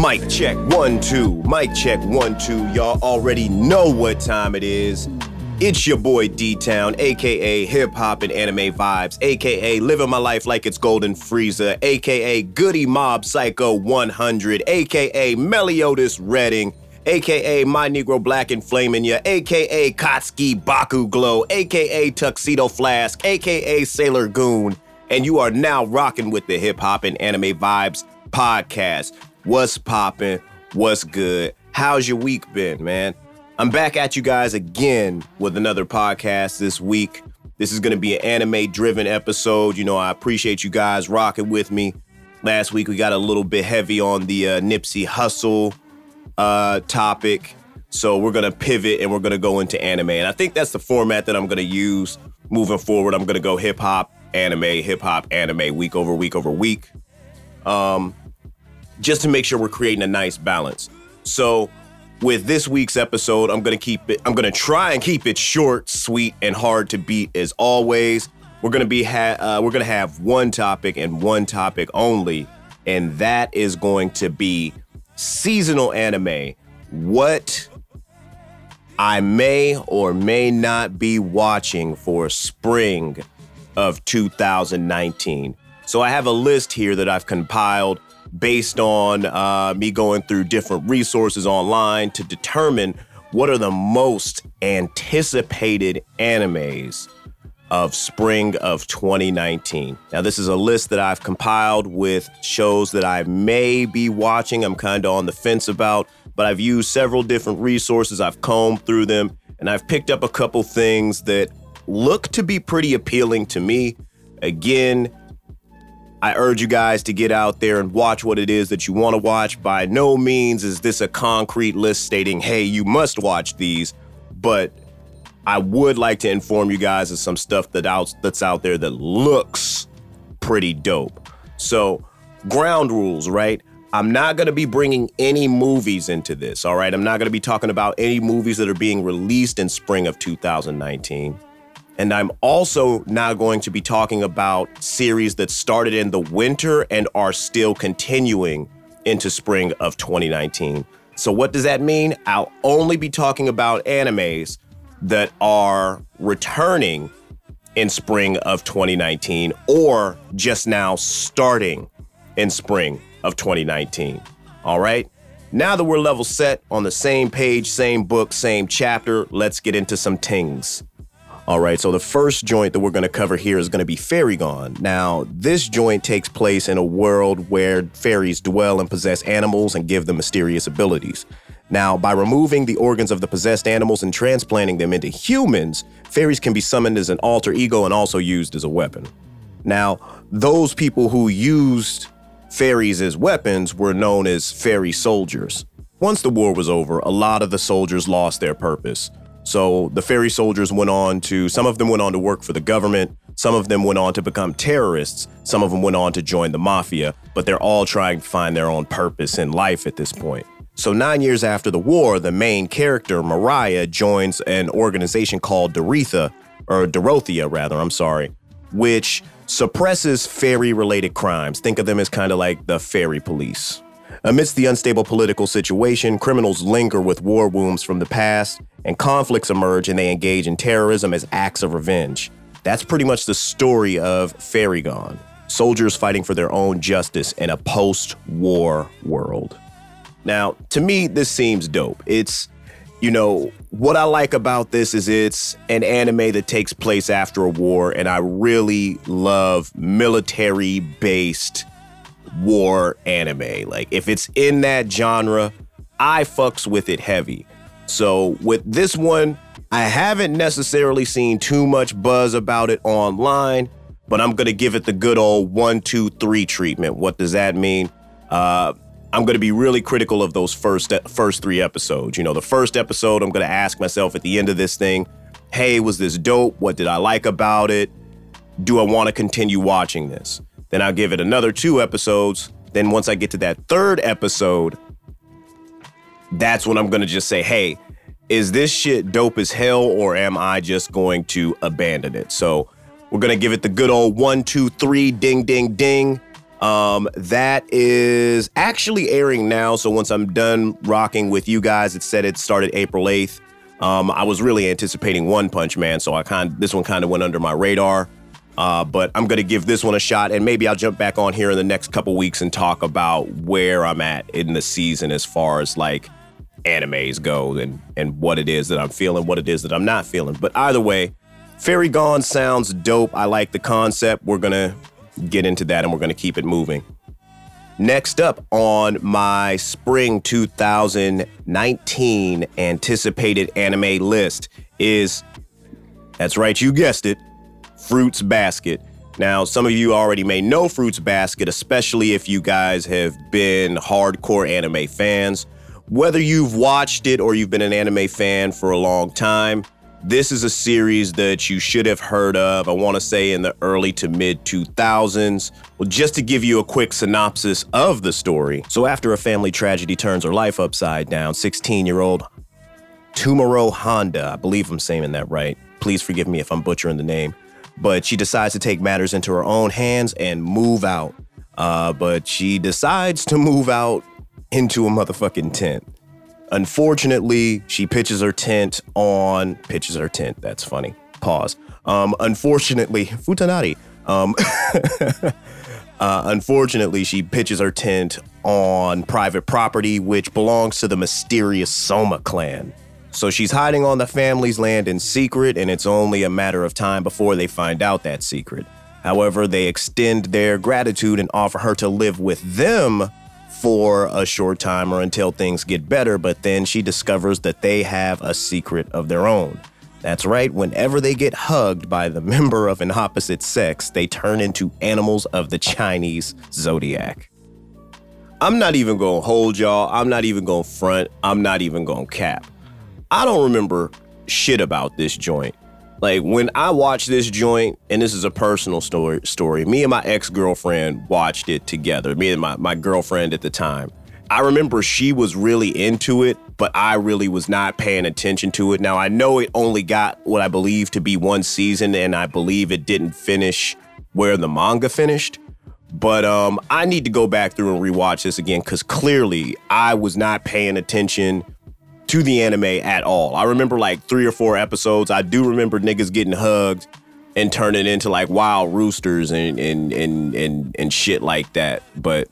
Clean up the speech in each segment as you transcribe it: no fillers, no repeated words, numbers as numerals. Mic check 1 2, mic check 1 2. Y'all already know what time it is. It's your boy D-Town, aka Hip Hop and Anime Vibes, aka Living My Life Like It's Golden Frieza, aka Goody Mob Psycho 100, aka Meliodas Redding, aka My Negro Black and Flamin' Ya, aka Kotsky Baku Glow, aka Tuxedo Flask, aka Sailor Goon, and you are now rocking with the Hip Hop and Anime Vibes podcast. What's poppin'? What's good? How's your week been, man? I'm back at you guys again with another podcast this week. This is going to be an anime-driven episode. You know, I appreciate you guys rocking with me. Last week, we got a little bit heavy on the Nipsey Hussle topic. So we're going to pivot and we're going to go into anime. And I think that's the format that I'm going to use moving forward. I'm going to go hip-hop, anime, week over week over week. Just to make sure we're creating a nice balance. So with this week's episode, I'm gonna try and keep it short, sweet, and hard to beat as always. We're gonna be have one topic and one topic only, and that is going to be seasonal anime. What I may or may not be watching for spring of 2019. So I have a list here that I've compiled based on me going through different resources online to determine what are the most anticipated animes of spring of 2019. Now, this is a list that I've compiled with shows that I may be watching. I'm kind of on the fence about, but I've used several different resources. I've combed through them, and I've picked up a couple things that look to be pretty appealing to me. Again, I urge you guys to get out there and watch what it is that you want to watch. By no means is this a concrete list stating, hey, you must watch these, but I would like to inform you guys of some stuff that's out there that looks pretty dope. So, ground rules, right? I'm not going to be bringing any movies into this, all right? I'm not going to be talking about any movies that are being released in spring of 2019. And I'm also now going to be talking about series that started in the winter and are still continuing into spring of 2019. So what does that mean? I'll only be talking about animes that are returning in spring of 2019 or just now starting in spring of 2019. All right. Now that we're level set on the same page, same book, same chapter, let's get into some things. All right, so the first joint that we're going to cover here is going to be Fairy Gone. Now, this joint takes place in a world where fairies dwell and possess animals and give them mysterious abilities. Now, by removing the organs of the possessed animals and transplanting them into humans, fairies can be summoned as an alter ego and also used as a weapon. Now, those people who used fairies as weapons were known as fairy soldiers. Once the war was over, a lot of the soldiers lost their purpose. So the fairy soldiers some of them went on to work for the government, some of them went on to become terrorists, some of them went on to join the mafia, but they're all trying to find their own purpose in life at this point. So 9 years after the war, the main character, Mariah, joins an organization called Dorothea, which suppresses fairy-related crimes. Think of them as kind of like the fairy police. Amidst the unstable political situation, criminals linger with war wounds from the past, and conflicts emerge and they engage in terrorism as acts of revenge. That's pretty much the story of Fairy Gone, soldiers fighting for their own justice in a post-war world. Now, to me, this seems dope. It's, you know, what I like about this is it's an anime that takes place after a war, and I really love military-based war anime. Like, if it's in that genre, I fucks with it heavy. So with this one, I haven't necessarily seen too much buzz about it online, but I'm going to give it the good old 1, 2, 3 treatment. What does that mean? I'm going to be really critical of those first three episodes. You know, the first episode, I'm going to ask myself at the end of this thing, hey, was this dope? What did I like about it? Do I want to continue watching this? Then I'll give it another 2 episodes. Then once I get to that third episode, that's when I'm going to just say, hey, is this shit dope as hell or am I just going to abandon it? So we're going to give it the good old 1, 2, 3, ding, ding, ding. That is actually airing now. So once I'm done rocking with you guys, it said it started April 8th. I was really anticipating One Punch Man, so this one kind of went under my radar. But I'm going to give this one a shot, and maybe I'll jump back on here in the next couple weeks and talk about where I'm at in the season as far as like animes go and what it is that I'm feeling, what it is that I'm not feeling. But either way, Fairy Gone sounds dope. I like the concept. We're going to get into that, and we're going to keep it moving. Next up on my spring 2019 anticipated anime list is, that's right, you guessed it, Fruits Basket. Now, some of you already may know Fruits Basket, especially if you guys have been hardcore anime fans. Whether you've watched it or you've been an anime fan for a long time, this is a series that you should have heard of, I want to say in the early to mid 2000s. Well, just to give you a quick synopsis of the story. So after a family tragedy turns her life upside down, 16-year-old Tumoro Honda, I believe I'm saying that right. Please forgive me if I'm butchering the name. But she decides to take matters into her own hands and move out. But she decides to move out into a motherfucking tent. Unfortunately, she pitches her tent. That's funny. Pause. Unfortunately, Futanari. Unfortunately, she pitches her tent on private property, which belongs to the mysterious Soma clan. So she's hiding on the family's land in secret, and it's only a matter of time before they find out that secret. However, they extend their gratitude and offer her to live with them for a short time or until things get better, but then she discovers that they have a secret of their own. That's right, whenever they get hugged by the member of an opposite sex, they turn into animals of the Chinese zodiac. I'm not even gonna hold y'all, I'm not even gonna front, I'm not even gonna cap. I don't remember shit about this joint. Like, when I watched this joint, and this is a personal story, me and my ex-girlfriend watched it together, me and my girlfriend at the time. I remember she was really into it, but I really was not paying attention to it. Now, I know it only got what I believe to be one season, and I believe it didn't finish where the manga finished. But I need to go back through and rewatch this again, because clearly I was not paying attention to the anime at all. I remember like 3 or 4 episodes. I do remember niggas getting hugged and turning into like wild roosters and shit like that, but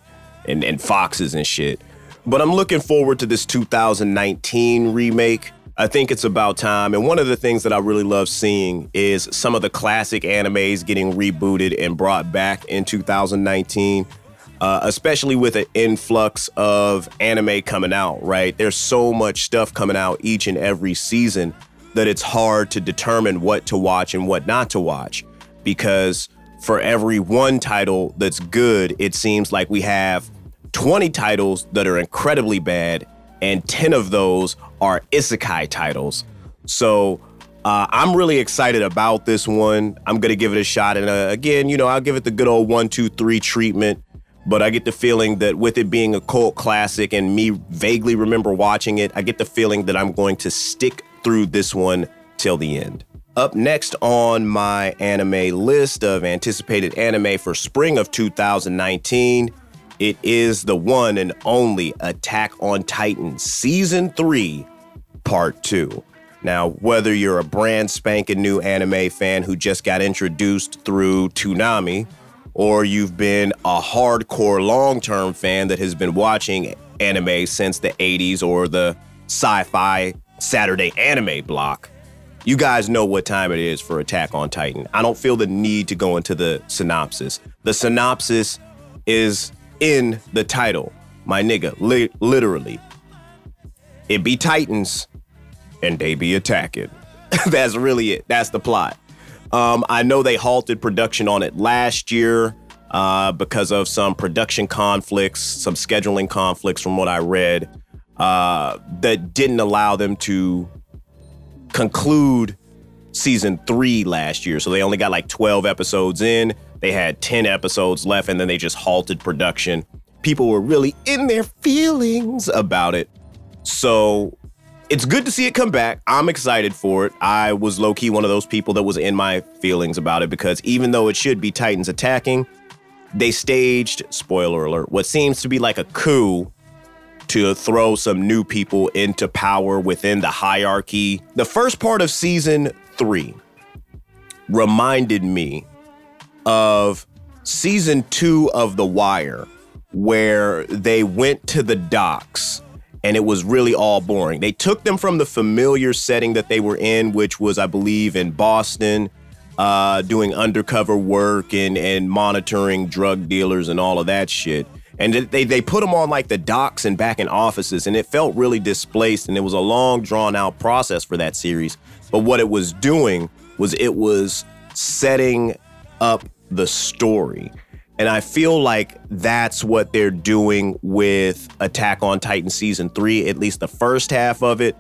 and foxes and shit. But I'm looking forward to this 2019 remake. I think it's about time. And one of the things that I really love seeing is some of the classic animes getting rebooted and brought back in 2019. Especially with an influx of anime coming out, right? There's so much stuff coming out each and every season that it's hard to determine what to watch and what not to watch, because for every one title that's good, it seems like we have 20 titles that are incredibly bad, and 10 of those are isekai titles. So I'm really excited about this one. I'm going to give it a shot. And again, you know, I'll give it the good old 1, 2, 3 treatment. But I get the feeling that with it being a cult classic and me vaguely remember watching it, I get the feeling that I'm going to stick through this one till the end. Up next on my anime list of anticipated anime for spring of 2019, it is the one and only Attack on Titan Season 3, Part 2. Now, whether you're a brand spanking new anime fan who just got introduced through Toonami, or you've been a hardcore long-term fan that has been watching anime since the 80s or the sci-fi Saturday anime block, you guys know what time it is for Attack on Titan. I don't feel the need to go into the synopsis. The synopsis is in the title, my nigga, literally. It be Titans, and they be attacking. That's really it, that's the plot. I know they halted production on it last year because of some production conflicts, some scheduling conflicts from what I read, that didn't allow them to conclude season 3 last year. So they only got like 12 episodes in. They had 10 episodes left, and then they just halted production. People were really in their feelings about it. So it's good to see it come back. I'm excited for it. I was low-key one of those people that was in my feelings about it, because even though it should be Titans attacking, They staged, spoiler alert, what seems to be like a coup to throw some new people into power within the hierarchy. The first part of season 3 reminded me of season 2 of The Wire, where they went to the docks and it was really all boring. They took them from the familiar setting that they were in, which was, I believe, in Boston, doing undercover work and monitoring drug dealers and all of that shit. And they put them on like the docks and back in offices, and it felt really displaced, and it was a long drawn out process for that series. But what it was doing was it was setting up the story. And I feel like that's what they're doing with Attack on Titan Season 3, at least the first half of it.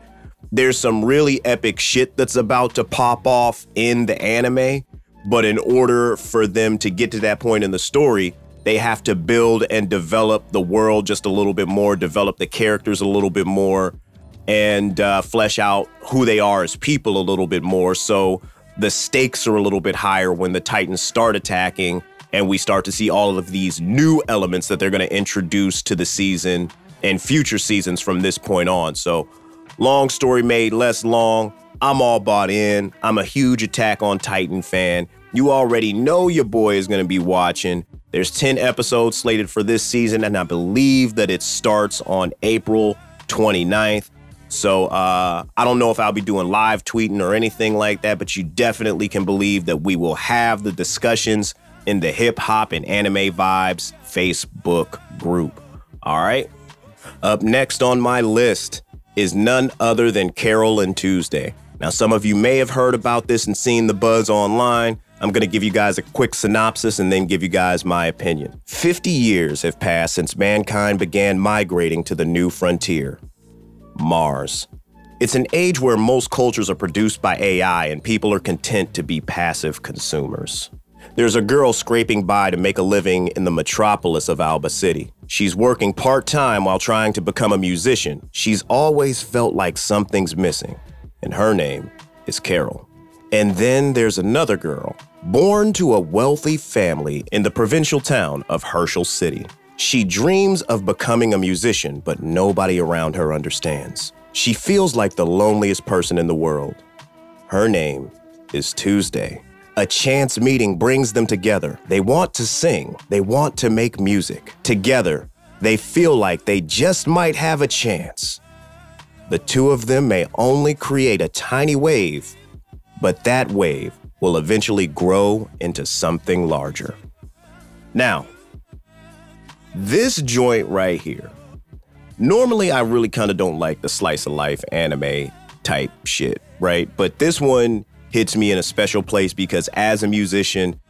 There's some really epic shit that's about to pop off in the anime, but in order for them to get to that point in the story, they have to build and develop the world just a little bit more, develop the characters a little bit more, and flesh out who they are as people a little bit more. So the stakes are a little bit higher when the Titans start attacking, and we start to see all of these new elements that they're going to introduce to the season and future seasons from this point on. So long story made less long. I'm all bought in. I'm a huge Attack on Titan fan. You already know your boy is going to be watching. There's 10 episodes slated for this season, and I believe that it starts on April 29th. So I don't know if I'll be doing live tweeting or anything like that, but you definitely can believe that we will have the discussions in the Hip Hop and Anime Vibes Facebook group. All right. Up next on my list is none other than Carol and Tuesday. Now, some of you may have heard about this and seen the buzz online. I'm going to give you guys a quick synopsis and then give you guys my opinion. 50 years have passed since mankind began migrating to the new frontier, Mars. It's an age where most cultures are produced by AI and people are content to be passive consumers. There's a girl scraping by to make a living in the metropolis of Alba City. She's working part-time while trying to become a musician. She's always felt like something's missing, and her name is Carol. And then there's another girl, born to a wealthy family in the provincial town of Herschel City. She dreams of becoming a musician, but nobody around her understands. She feels like the loneliest person in the world. Her name is Tuesday. A chance meeting brings them together. They want to sing. They want to make music. Together, they feel like they just might have a chance. The two of them may only create a tiny wave, but that wave will eventually grow into something larger. Now, this joint right here, normally I really kind of don't like the slice of life anime type shit, right? But this one hits me in a special place because as a musician,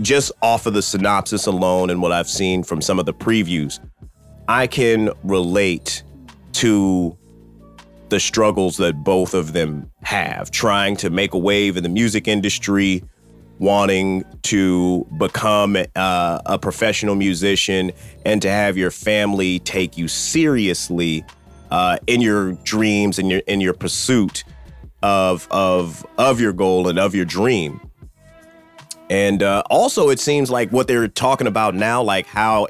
just off of the synopsis alone and what I've seen from some of the previews, I can relate to the struggles that both of them have, trying to make a wave in the music industry, wanting to become a professional musician, and to have your family take you seriously in your dreams and in your pursuit of your goal and of your dream. And also, it seems like what they're talking about now, like how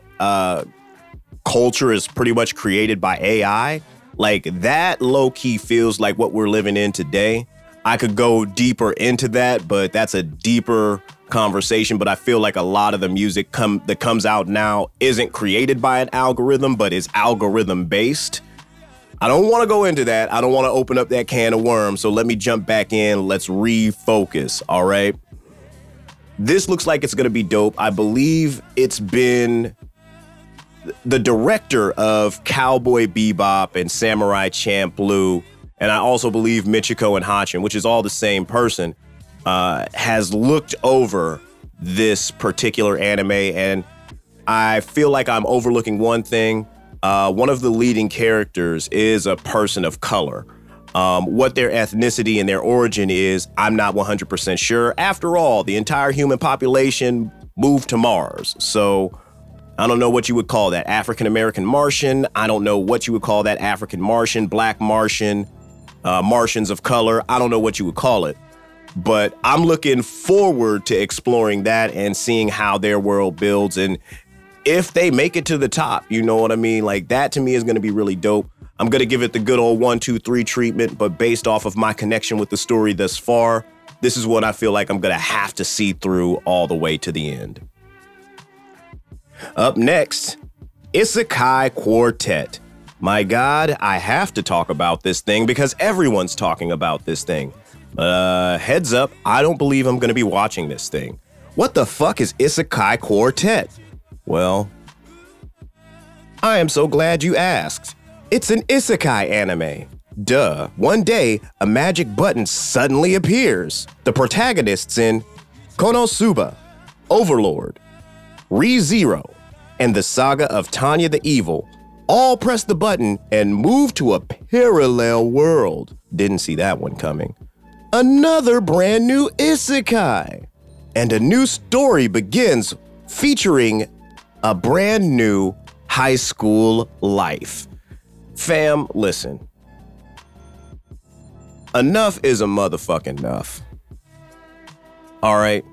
culture is pretty much created by AI. Like, that low-key feels like what we're living in today. I could go deeper into that, but that's a deeper conversation. But I feel like a lot of the music that comes out now isn't created by an algorithm, but is algorithm-based. I don't want to go into that. I don't want to open up that can of worms. So let me jump back in. Let's refocus, all right? This looks like it's going to be dope. I believe it's been... the director of Cowboy Bebop and Samurai Champloo, and I also believe Michiko and Hatchin, which is all the same person, has looked over this particular anime, and I feel like I'm overlooking one thing. One of the leading characters is a person of color. What their ethnicity and their origin is, I'm not 100% sure. After all, the entire human population moved to Mars, so... I don't know what you would call that, African-American Martian. I don't know what you would call that, African Martian, Black Martian, Martians of color. I don't know what you would call it. But I'm looking forward to exploring that and seeing how their world builds. And if they make it to the top, you know what I mean? Like, that to me is going to be really dope. I'm going to give it the good old 1, 2, 3 treatment, but based off of my connection with the story thus far, this is what I feel like I'm going to have to see through all the way to the end. Up next, Isekai Quartet. My God, I have to talk about this thing because everyone's talking about this thing. Heads up, I don't believe I'm going to be watching this thing. What the fuck is Isekai Quartet? Well, I am so glad you asked. It's an isekai anime. Duh. One day, a magic button suddenly appears. The protagonists in Konosuba, Overlord, Re:Zero, and The Saga of Tanya the Evil all press the button and move to a parallel world. Didn't see that one coming. Another brand new isekai. And a new story begins featuring a brand new high school life. Fam, listen. Enough is a motherfucking enough. All right.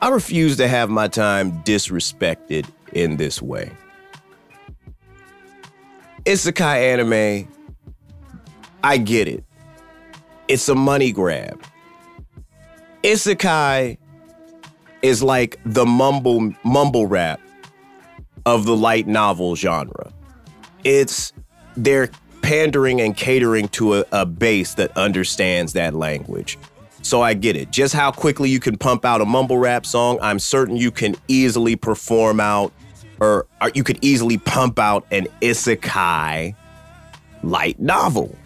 I refuse to have my time disrespected in this way. Isekai anime, I get it. It's a money grab. Isekai is like the mumble rap of the light novel genre. They're pandering and catering to a base that understands that language. So I get it. Just how quickly you can pump out a mumble rap song, I'm certain you can easily perform out, or you could easily pump out an isekai light novel.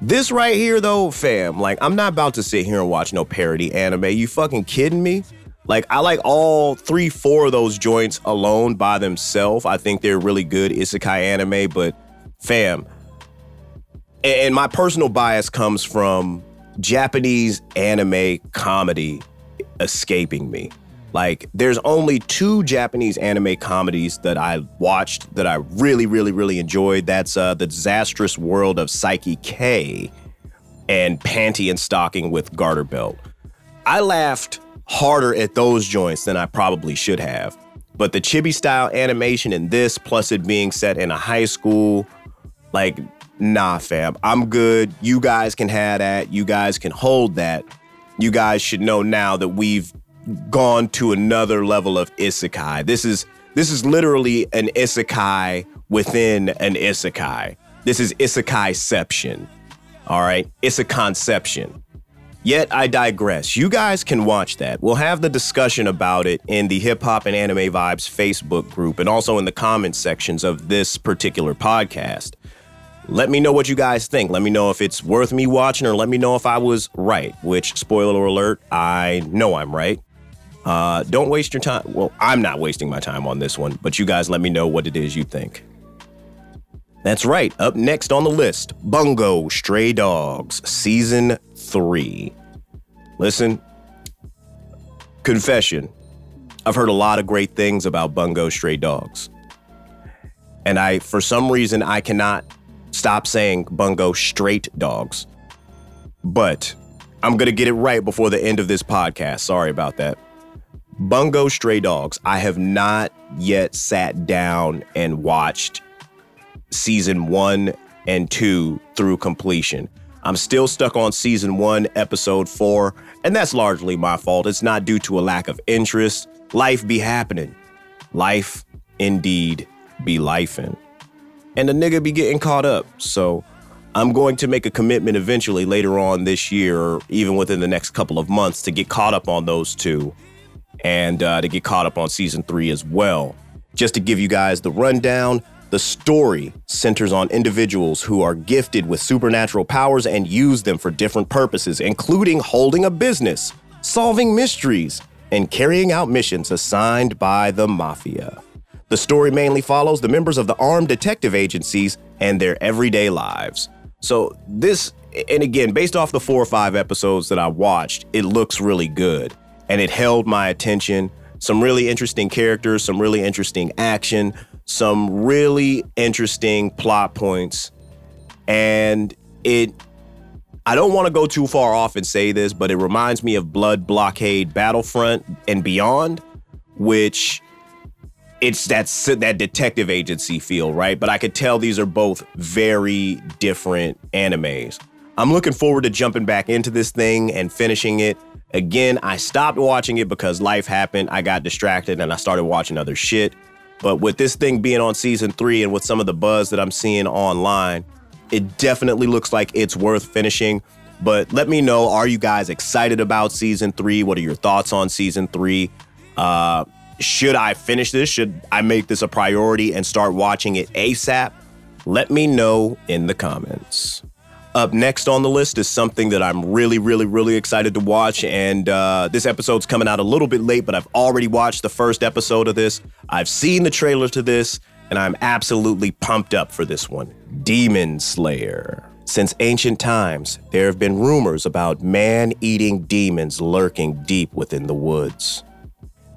This right here, though, fam, like, I'm not about to sit here and watch no parody anime. You fucking kidding me? Like, I like all 3, 4 of those joints alone by themselves. I think they're really good isekai anime, but fam, and my personal bias comes from Japanese anime comedy escaping me. Like, there's only 2 Japanese anime comedies that I watched that I really, really, really enjoyed. That's The Disastrous World of Saiki K and Panty and Stocking with Garter Belt. I laughed harder at those joints than I probably should have. But the chibi-style animation in this, plus it being set in a high school, like, nah, fam, I'm good. You guys can have that. You guys can hold that. You guys should know now that we've gone to another level of isekai. This is literally an isekai within an isekai. This is isekaiception. All right? Iseconception. Yet I digress. You guys can watch that. We'll have the discussion about it in the Hip Hop and Anime Vibes Facebook group and also in the comment sections of this particular podcast. Let me know what you guys think. Let me know if it's worth me watching, or let me know if I was right, which, spoiler alert, I know I'm right. Don't waste your time. Well, I'm not wasting my time on this one, but you guys let me know what it is you think. That's right. Up next on the list, Bungo Stray Dogs, Season 3. Listen, confession, I've heard a lot of great things about Bungo Stray Dogs. And for some reason, I cannot stop saying Bungo Straight Dogs. But I'm going to get it right before the end of this podcast. Sorry about that. Bungo Stray Dogs. I have not yet sat down and watched Season 1 and 2 through completion. I'm still stuck on Season 1, Episode 4, and that's largely my fault. It's not due to a lack of interest. Life be happening. Life indeed be lifin'. And the nigga be getting caught up. So I'm going to make a commitment eventually later on this year, or even within the next couple of months, to get caught up on those two and to get caught up on Season 3 as well. Just to give you guys the rundown, the story centers on individuals who are gifted with supernatural powers and use them for different purposes, including holding a business, solving mysteries, and carrying out missions assigned by the mafia. The story mainly follows the members of the armed detective agencies and their everyday lives. So this, and again, based off the 4 or 5 episodes that I watched, it looks really good. And it held my attention. Some really interesting characters, some really interesting action, some really interesting plot points. And it I don't want to go too far off and say this, but it reminds me of Blood Blockade Battlefront and Beyond, which it's that detective agency feel, right? But I could tell these are both very different animes. I'm looking forward to jumping back into this thing and finishing it. Again, I stopped watching it because life happened. I got distracted and I started watching other shit. But with this thing being on season 3 and with some of the buzz that I'm seeing online, it definitely looks like it's worth finishing. But let me know, are you guys excited about season 3? What are your thoughts on season 3? Should I finish this? Should I make this a priority and start watching it ASAP? Let me know in the comments. Up next on the list is something that I'm really, really, really excited to watch. And this episode's coming out a little bit late, but I've already watched the first episode of this. I've seen the trailer to this, and I'm absolutely pumped up for this one. Demon Slayer. Since ancient times, there have been rumors about man-eating demons lurking deep within the woods.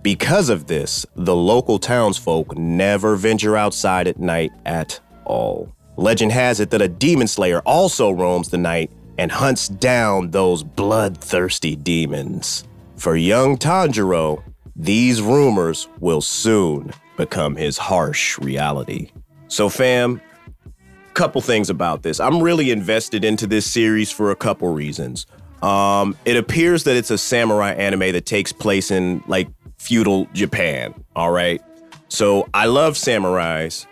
Because of this, the local townsfolk never venture outside at night at all. Legend has it that a demon slayer also roams the night and hunts down those bloodthirsty demons. For young Tanjiro, these rumors will soon become his harsh reality. So fam, couple things about this. I'm really invested into this series for a couple reasons. It appears that it's a samurai anime that takes place in like feudal Japan, all right? So I love samurais.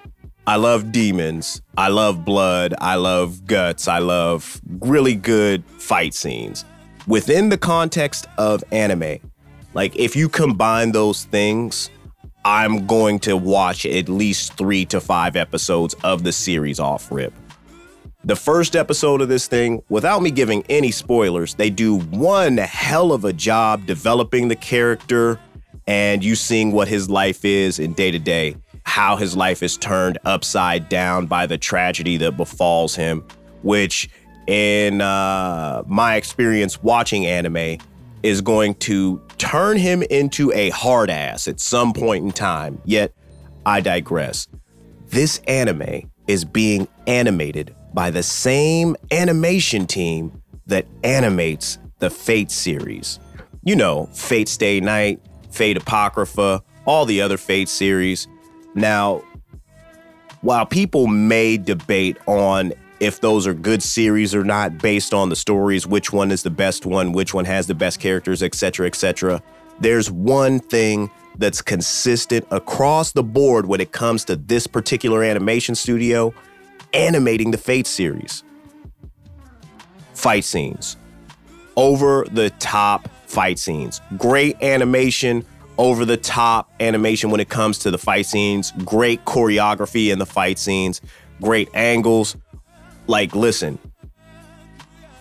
I love demons, I love blood, I love guts, I love really good fight scenes. Within the context of anime, like if you combine those things, I'm going to watch at least 3 to 5 episodes of the series off rip. The first episode of this thing, without me giving any spoilers, they do one hell of a job developing the character and you seeing what his life is in day to day. How his life is turned upside down by the tragedy that befalls him, which in my experience watching anime is going to turn him into a hard ass at some point in time. Yet I digress. This anime is being animated by the same animation team that animates the Fate series. You know, Fate Stay Night, Fate Apocrypha, all the other Fate series. Now, while people may debate on if those are good series or not based on the stories, which one is the best one, which one has the best characters, et cetera, there's one thing that's consistent across the board when it comes to this particular animation studio animating the Fate series. Fight scenes. Over-the-top fight scenes. Great animation. Over-the-top animation when it comes to the fight scenes, great choreography in the fight scenes, great angles. Like, listen,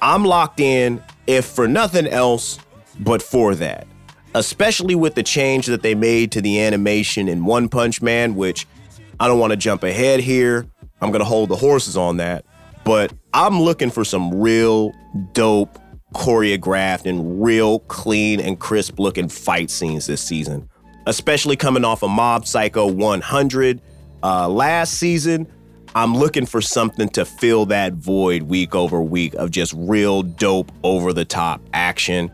I'm locked in, if for nothing else, but for that. Especially with the change that they made to the animation in One Punch Man, which I don't want to jump ahead here. I'm going to hold the horses on that. But I'm looking for some real dope choreographed and real clean and crisp looking fight scenes this season, especially coming off of Mob Psycho 100 last season. I'm looking for something to fill that void week over week of just real dope over the top action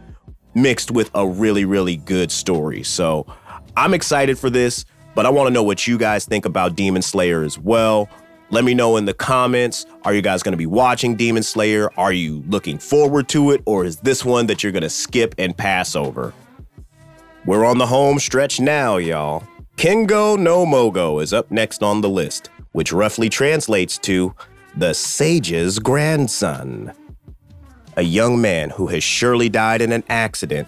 mixed with a really, really good story. So I'm excited for this, but I want to know what you guys think about Demon Slayer as well. Let me know in the comments, are you guys going to be watching Demon Slayer? Are you looking forward to it? Or is this one that you're going to skip and pass over? We're on the home stretch now, y'all. Kenja no Mago is up next on the list, which roughly translates to the sage's grandson. A young man who has surely died in an accident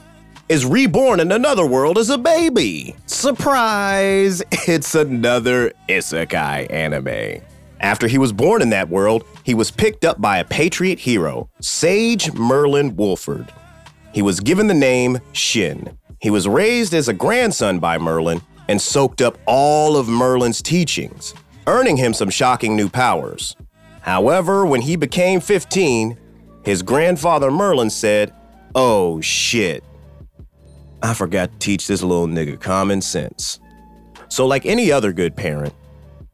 is reborn in another world as a baby. Surprise! It's another isekai anime. After he was born in that world, he was picked up by a patriot hero, Sage Merlin Wolford. He was given the name Shin. He was raised as a grandson by Merlin and soaked up all of Merlin's teachings, earning him some shocking new powers. However, when he became 15, his grandfather Merlin said, "Oh shit, I forgot to teach this little nigga common sense." So like any other good parent,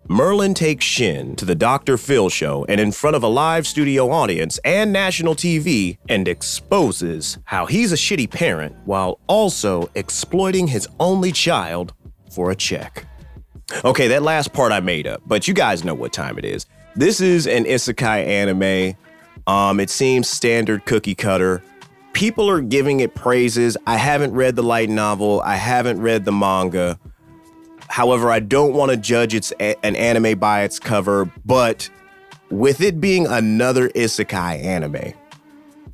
Merlin takes Shin to the Dr. Phil show and in front of a live studio audience and national TV and exposes how he's a shitty parent while also exploiting his only child for a check. Okay, that last part I made up, but you guys know what time it is. This is an isekai anime. It seems standard cookie cutter. People are giving it praises. I haven't read the light novel. I haven't read the manga. However, I don't want to judge an anime by its cover, but with it being another isekai anime,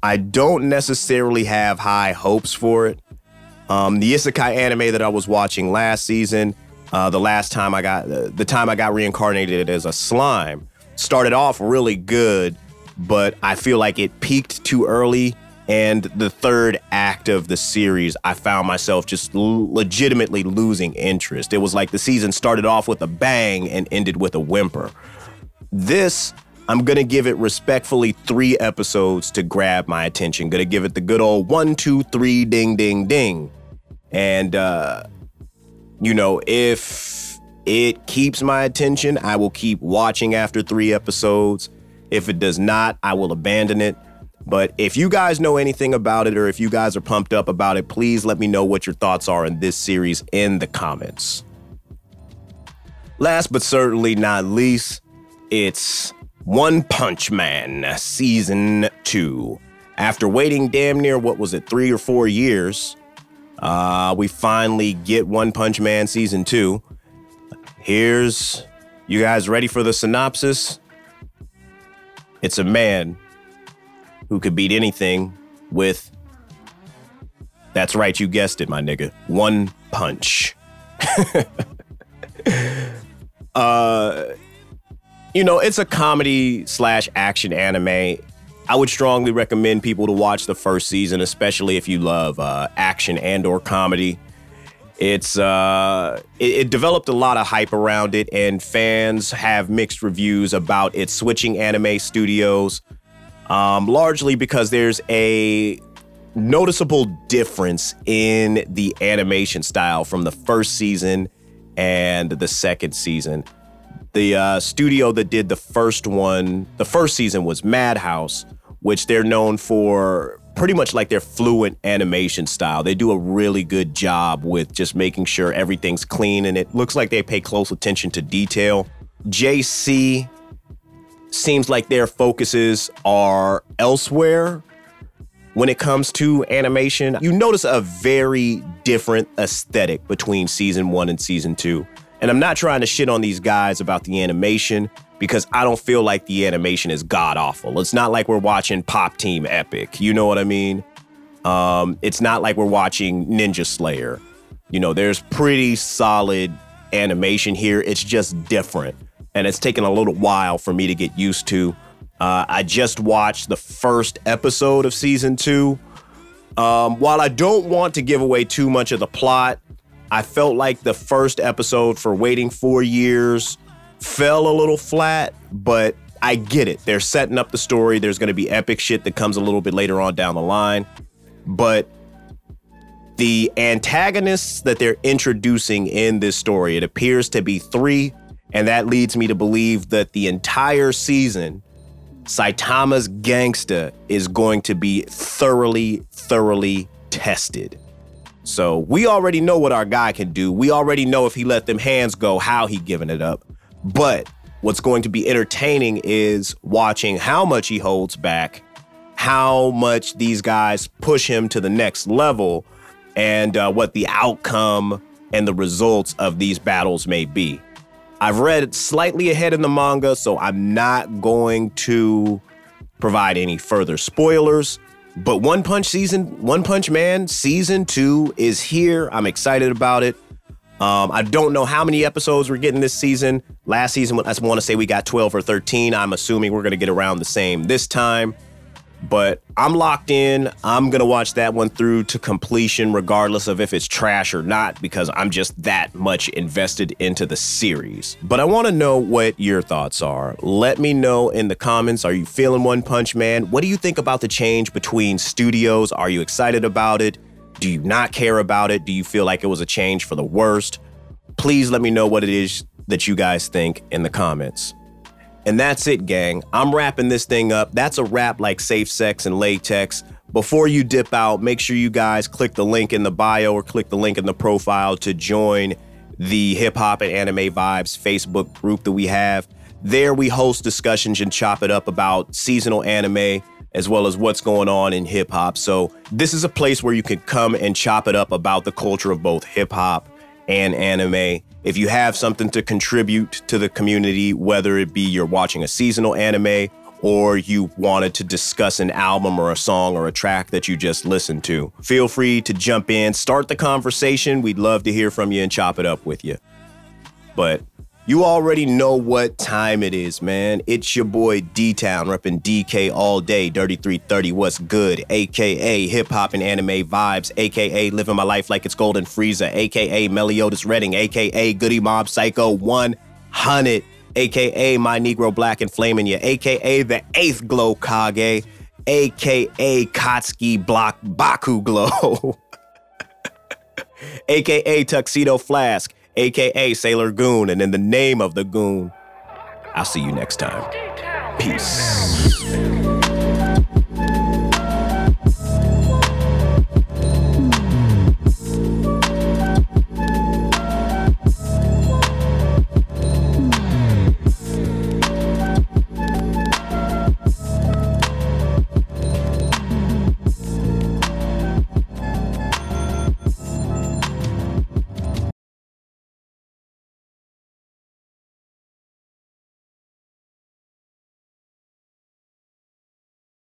I don't necessarily have high hopes for it. The isekai anime that I was watching last season, the time I got reincarnated as a slime, started off really good, but I feel like it peaked too early. And the third act of the series, I found myself just legitimately losing interest. It was like the season started off with a bang and ended with a whimper. This, I'm going to give it respectfully 3 episodes to grab my attention. Going to give it the good old 1, 2, 3, ding, ding, ding. And, if it keeps my attention, I will keep watching after 3 episodes. If it does not, I will abandon it. But if you guys know anything about it or if you guys are pumped up about it, please let me know what your thoughts are in this series in the comments. Last but certainly not least, it's One Punch Man Season 2. After waiting damn near, 3 or 4 years, we finally get One Punch Man Season 2. Here's, you guys ready for the synopsis? It's a man who could beat anything with, that's right, you guessed it, my nigga, one punch. It's a comedy/action anime. I would strongly recommend people to watch the first season, especially if you love action and/or comedy. It's it developed a lot of hype around it, and fans have mixed reviews about it switching anime studios. Largely because there's a noticeable difference in the animation style from the first season and the second season. The studio that did the first season was Madhouse, which they're known for pretty much like their fluent animation style. They do a really good job with just making sure everything's clean and it looks like they pay close attention to detail. JC seems like their focuses are elsewhere when it comes to animation. You notice a very different aesthetic between season 1 and season 2. And I'm not trying to shit on these guys about the animation because I don't feel like the animation is god-awful. It's not like we're watching Pop Team Epic, you know what I mean? It's not like we're watching Ninja Slayer. There's pretty solid animation here. It's just different. And it's taken a little while for me to get used to. I just watched the first episode of season 2. While I don't want to give away too much of the plot, I felt like the first episode for waiting 4 years fell a little flat, but I get it. They're setting up the story. There's going to be epic shit that comes a little bit later on down the line. But the antagonists that they're introducing in this story, it appears to be 3. And that leads me to believe that the entire season, Saitama's gangsta is going to be thoroughly, thoroughly tested. So we already know what our guy can do. We already know if he let them hands go, how he giving it up. But what's going to be entertaining is watching how much he holds back, how much these guys push him to the next level, and what the outcome and the results of these battles may be. I've read slightly ahead in the manga, so I'm not going to provide any further spoilers. But One Punch Man Season 2 is here. I'm excited about it. I don't know how many episodes we're getting this season. Last season, I want to say we got 12 or 13. I'm assuming we're going to get around the same this time. But I'm locked in. I'm going to watch that one through to completion, regardless of if it's trash or not, because I'm just that much invested into the series. But I want to know what your thoughts are. Let me know in the comments. Are you feeling One Punch Man? What do you think about the change between studios? Are you excited about it? Do you not care about it? Do you feel like it was a change for the worst? Please let me know what it is that you guys think in the comments. And that's it, gang. I'm wrapping this thing up. That's a wrap, like safe sex and latex. Before you dip out, make sure you guys click the link in the bio or click the link in the profile to join the Hip Hop and Anime Vibes Facebook group that we have. There we host discussions and chop it up about seasonal anime as well as what's going on in hip hop. So this is a place where you can come and chop it up about the culture of both hip hop and anime. If you have something to contribute to the community, whether it be you're watching a seasonal anime or you wanted to discuss an album or a song or a track that you just listened to, feel free to jump in, start the conversation. We'd love to hear from you and chop it up with you. But you already know what time it is, man. It's your boy D-Town, repping DK all day, Dirty 330, what's good, a.k.a. Hip Hop and Anime Vibes, a.k.a. Living My Life Like It's Golden Frieza, a.k.a. Meliodas Redding, a.k.a. Goody Mob Psycho 100, a.k.a. My Negro Black and Flamin' Ya, a.k.a. The 8th Glow Kage, a.k.a. Kotsky Block Baku Glow, a.k.a. Tuxedo Flask, a.k.a. Sailor Goon, and in the name of the Goon, I'll see you next time. Peace.